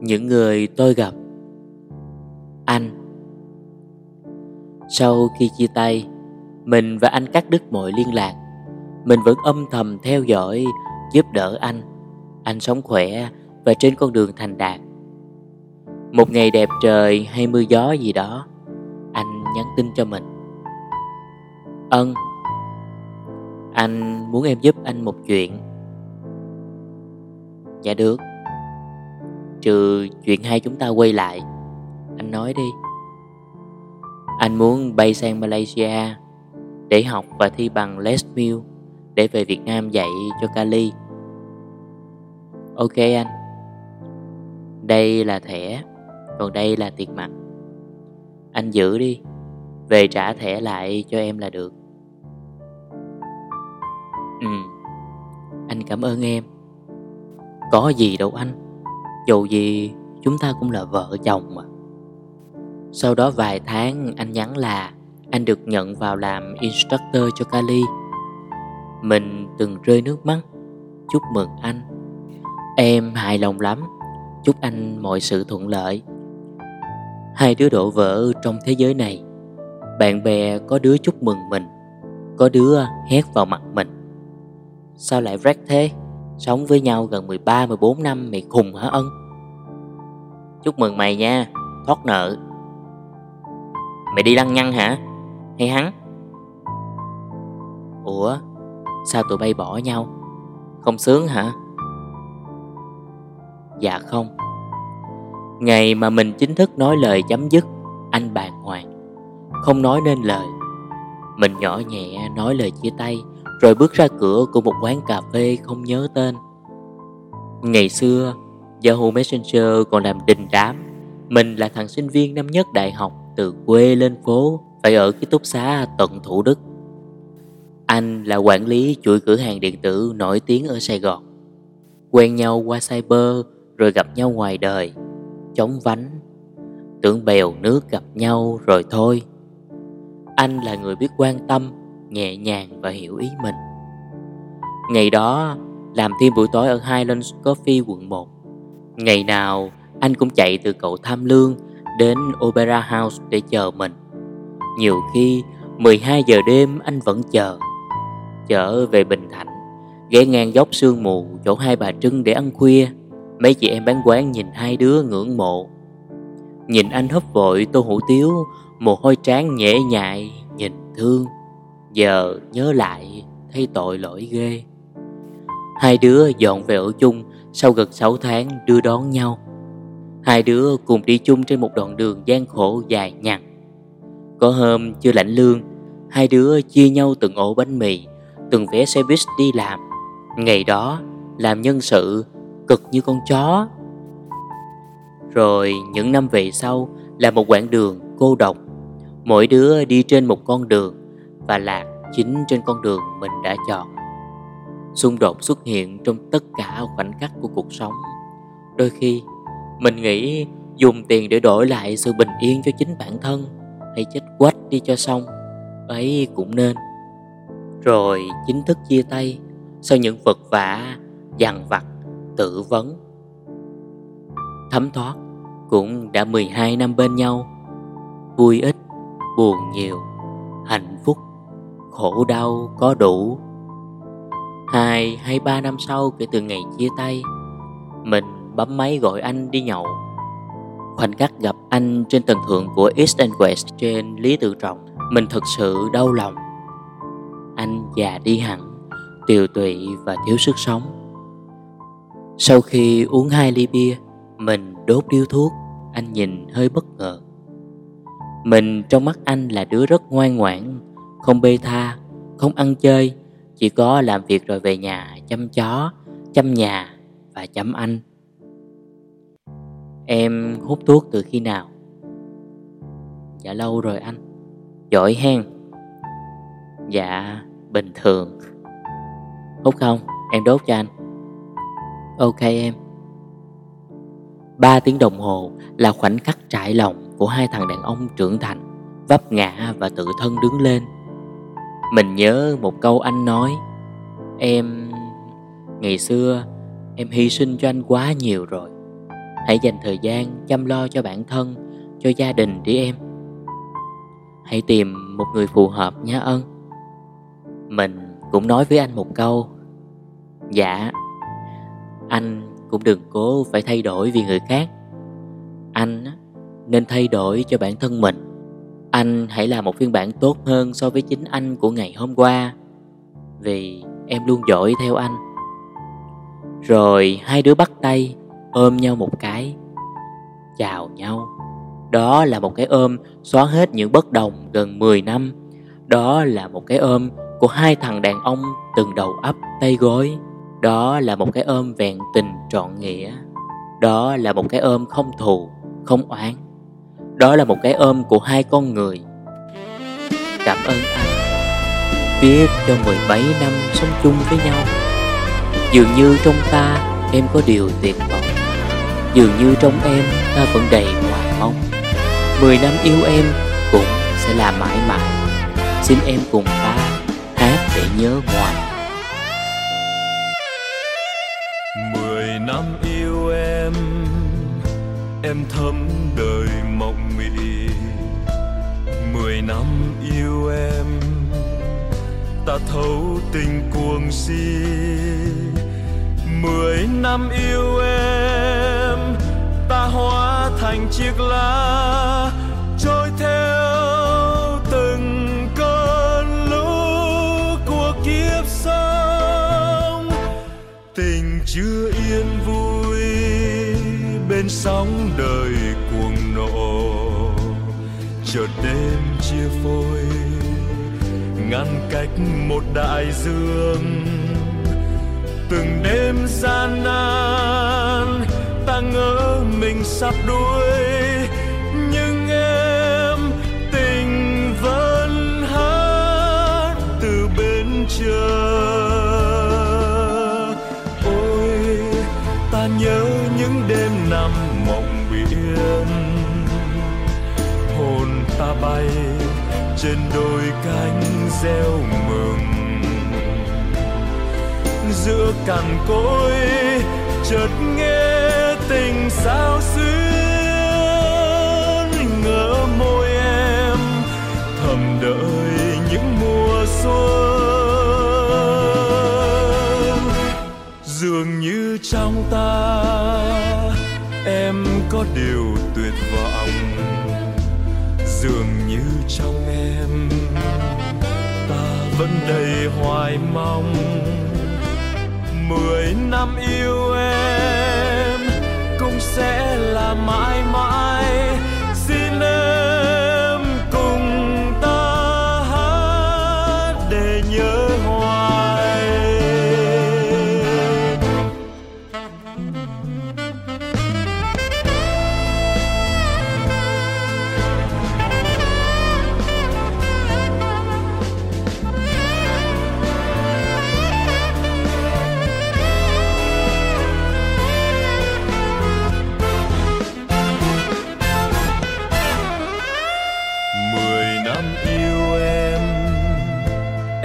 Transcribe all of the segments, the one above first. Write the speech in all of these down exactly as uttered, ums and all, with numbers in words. Những người tôi gặp. Anh. Sau khi chia tay, mình và anh cắt đứt mọi liên lạc. Mình vẫn âm thầm theo dõi, giúp đỡ anh. Anh sống khỏe và trên con đường thành đạt. Một ngày đẹp trời hay mưa gió gì đó, anh nhắn tin cho mình. Ân, anh muốn em giúp anh một chuyện. Dạ được. Trừ chuyện hai chúng ta quay lại. Anh nói đi. Anh muốn bay sang Malaysia để học và thi bằng Les Mills, để về Việt Nam dạy cho Cali. Ok anh. Đây là thẻ, còn đây là tiền mặt. Anh giữ đi, về trả thẻ lại cho em là được. Ừ, anh cảm ơn em. Có gì đâu anh, dù gì chúng ta cũng là vợ chồng mà. Sau đó vài tháng anh nhắn là anh được nhận vào làm instructor cho Cali. Mình từng rơi nước mắt chúc mừng anh. Em hài lòng lắm, chúc anh mọi sự thuận lợi. Hai đứa đổ vỡ trong thế giới này. Bạn bè có đứa chúc mừng mình, có đứa hét vào mặt mình. Sao lại wreck thế? Sống với nhau gần mười ba mười bốn năm mày khùng hả Ân? Chúc mừng mày nha, thoát nợ. Mày đi lăng nhăng hả? Hay hắn? Ủa, sao tụi bay bỏ nhau? Không sướng hả? Dạ không. Ngày mà mình chính thức nói lời chấm dứt, anh bàng hoàng, không nói nên lời. Mình nhỏ nhẹ nói lời chia tay, rồi bước ra cửa của một quán cà phê không nhớ tên. Ngày xưa, Yahoo Messenger còn làm đình đám. Mình là thằng sinh viên năm nhất đại học, từ quê lên phố, phải ở ký túc xá tận Thủ Đức. Anh là quản lý chuỗi cửa hàng điện tử nổi tiếng ở Sài Gòn. Quen nhau qua cyber, rồi gặp nhau ngoài đời. Chóng vánh, tưởng bèo nước gặp nhau rồi thôi. Anh là người biết quan tâm, nhẹ nhàng và hiểu ý mình. Ngày đó, làm thêm buổi tối ở Highlands Coffee quận một. Ngày nào, anh cũng chạy từ cầu Tham Lương đến Opera House để chờ mình. Nhiều khi, mười hai giờ đêm anh vẫn chờ. Chở về Bình Thạnh, ghé ngang dốc Sương Mù chỗ Hai Bà Trưng để ăn khuya. Mấy chị em bán quán nhìn hai đứa ngưỡng mộ. Nhìn anh húp vội tô hủ tiếu, mồ hôi trán nhễ nhại, nhìn thương. Giờ nhớ lại thấy tội lỗi ghê. Hai đứa dọn về ở chung sau gần sáu tháng đưa đón nhau. Hai đứa cùng đi chung trên một đoạn đường gian khổ dài nhằn. Có hôm chưa lãnh lương, hai đứa chia nhau từng ổ bánh mì, từng vé xe buýt đi làm. Ngày đó làm nhân sự cực như con chó. Rồi những năm về sau là một quãng đường cô độc. Mỗi đứa đi trên một con đường và lạc chính trên con đường mình đã chọn. Xung đột xuất hiện trong tất cả khoảnh khắc của cuộc sống. Đôi khi mình nghĩ dùng tiền để đổi lại sự bình yên cho chính bản thân, hay chết quách đi cho xong, ấy cũng nên. Rồi chính thức chia tay sau những vật vã, dằn vặt, tự vấn. Thấm thoát cũng đã mười hai năm bên nhau. Vui ít, buồn nhiều, hạnh phúc, khổ đau có đủ. Hai hay ba năm sau kể từ ngày chia tay, mình bấm máy gọi anh đi nhậu. Khoảnh khắc gặp anh trên tầng thượng của East and West trên Lý Tự Trọng, mình thực sự đau lòng. Anh già đi hẳn, tiều tụy và thiếu sức sống. Sau khi uống hai ly bia, mình đốt điếu thuốc. Anh nhìn hơi bất ngờ. Mình trong mắt anh là đứa rất ngoan ngoãn, không bê tha, không ăn chơi, chỉ có làm việc rồi về nhà chăm chó, chăm nhà và chăm anh. Em hút thuốc từ khi nào? Dạ lâu rồi anh. Giỏi hen. Dạ bình thường. Hút không? Em đốt cho anh. Ok em. Ba tiếng đồng hồ là khoảnh khắc trải lòng của hai thằng đàn ông trưởng thành, vấp ngã và tự thân đứng lên. Mình nhớ một câu anh nói: em... ngày xưa em hy sinh cho anh quá nhiều rồi. Hãy dành thời gian chăm lo cho bản thân, cho gia đình đi em. Hãy tìm một người phù hợp nhé Ân. Mình cũng nói với anh một câu: dạ, anh cũng đừng cố phải thay đổi vì người khác. Anh nên thay đổi cho bản thân mình. Anh hãy là một phiên bản tốt hơn so với chính anh của ngày hôm qua, vì em luôn dõi theo anh. Rồi hai đứa bắt tay, ôm nhau một cái, chào nhau. Đó là một cái ôm xóa hết những bất đồng gần mười năm. Đó là một cái ôm của hai thằng đàn ông từng đầu ấp tay gối. Đó là một cái ôm vẹn tình trọn nghĩa. Đó là một cái ôm không thù, không oán. Đó là một cái ôm của hai con người. Cảm ơn anh. Biết cho mười bảy năm sống chung với nhau, dường như trong ta em có điều tuyệt vọng. Dường như trong em ta vẫn đầy hoài mong. Mười năm yêu em cũng sẽ là mãi mãi. Xin em cùng ta hát để nhớ hoài. Mười năm yêu em, em thấm đời mộng mị. Mười năm yêu em, ta thấu tình cuồng si. Mười năm yêu em, ta hóa thành chiếc lá trôi theo từng cơn lũ của kiếp sống. Tình chưa yên vui bên sóng đời cuồng nộ, chợt đêm chia phôi ngăn cách một đại dương. Từng đêm gian nan ta ngỡ mình sắp đuối, nhưng em tình vẫn hát từ bên chờ. Ôi ta nhớ những đêm nằm mộng biển, hồn ta bay trên đôi cánh reo mừng. Giữa cằn cỗi chợt nghe tình sao xuyến, ngỡ môi em thầm đợi những mùa xuân. Dường như trong ta em có điều tuyệt vọng, dường như trong em ta vẫn đầy hoài mong. Mười năm yêu em cũng sẽ là mãi mãi. Xin em cùng ta hát để nhớ hoài.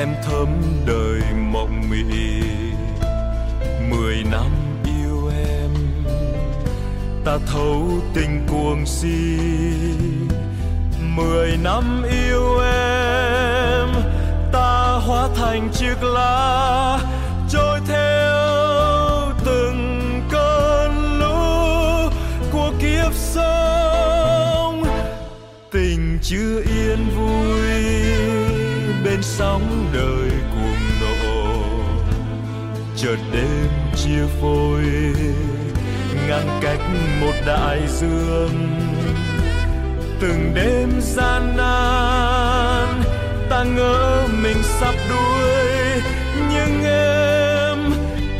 Em thấm đời mộng mị, mười năm yêu em, ta thấu tình cuồng si. Mười năm yêu em, ta hóa thành chiếc lá trôi theo từng cơn lũ của kiếp sống. Tình chưa yên vui bên sóng đời cuồng nộ, chợt đêm chia phôi ngăn cách một đại dương. Từng đêm gian nan ta ngỡ mình sắp đuối, nhưng em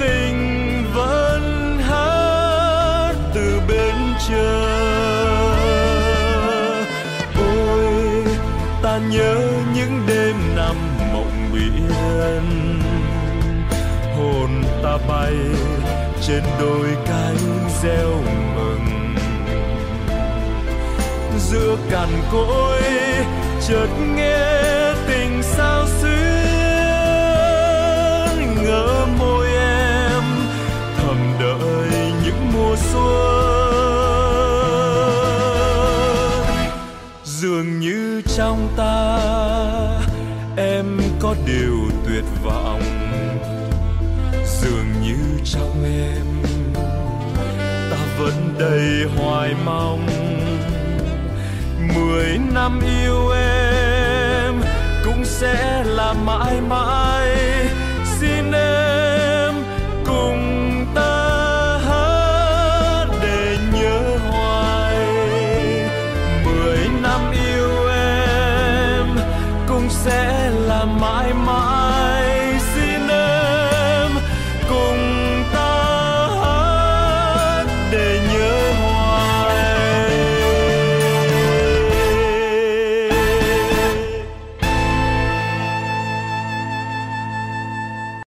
tình vẫn hát từ bên chờ. Ôi ta nhớ những đêm nằm mộng biển, hồn ta bay trên đôi cánh reo mừng. Giữa cằn cỗi chợt nghe tình sao xuyến, ngỡ môi em thầm đợi những mùa xuân. có điều tuyệt vọng, dường như trong em ta vẫn đầy hoài mong. Mười năm yêu em cũng sẽ là mãi mãi.